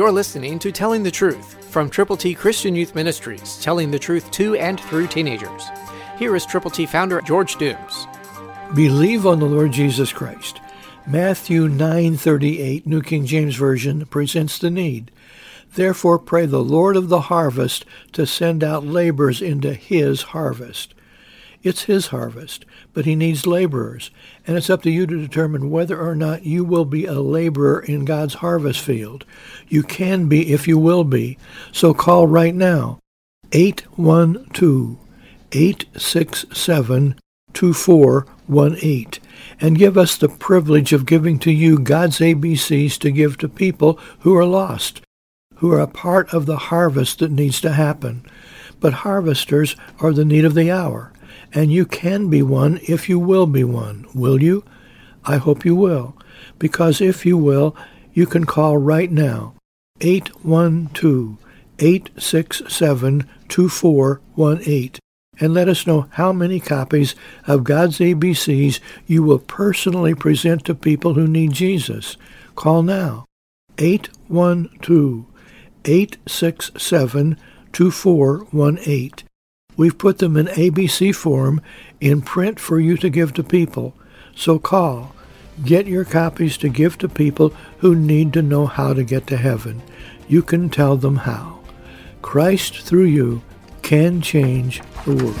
You're listening to Telling the Truth from Triple T Christian Youth Ministries, telling the truth to and through teenagers. Here is Triple T founder George Dooms. Believe on the Lord Jesus Christ. Matthew 9:38, New King James Version, presents the need. Therefore pray the Lord of the harvest to send out laborers into his harvest. It's his harvest, but he needs laborers, and it's up to you to determine whether or not you will be a laborer in God's harvest field. You can be if you will be, so call right now, 812-867-2418, and give us the privilege of giving to you God's ABCs to give to people who are lost, who are a part of the harvest that needs to happen. But harvesters are the need of the hour. And you can be one if you will be one. Will you? I hope you will. Because if you will, you can call right now, 812-867-2418, and let us know how many copies of God's ABCs you will personally present to people who need Jesus. Call now, 812-867-2418. We've put them in ABC form in print for you to give to people. So call. Get your copies to give to people who need to know how to get to heaven. You can tell them how. Christ through you can change the world.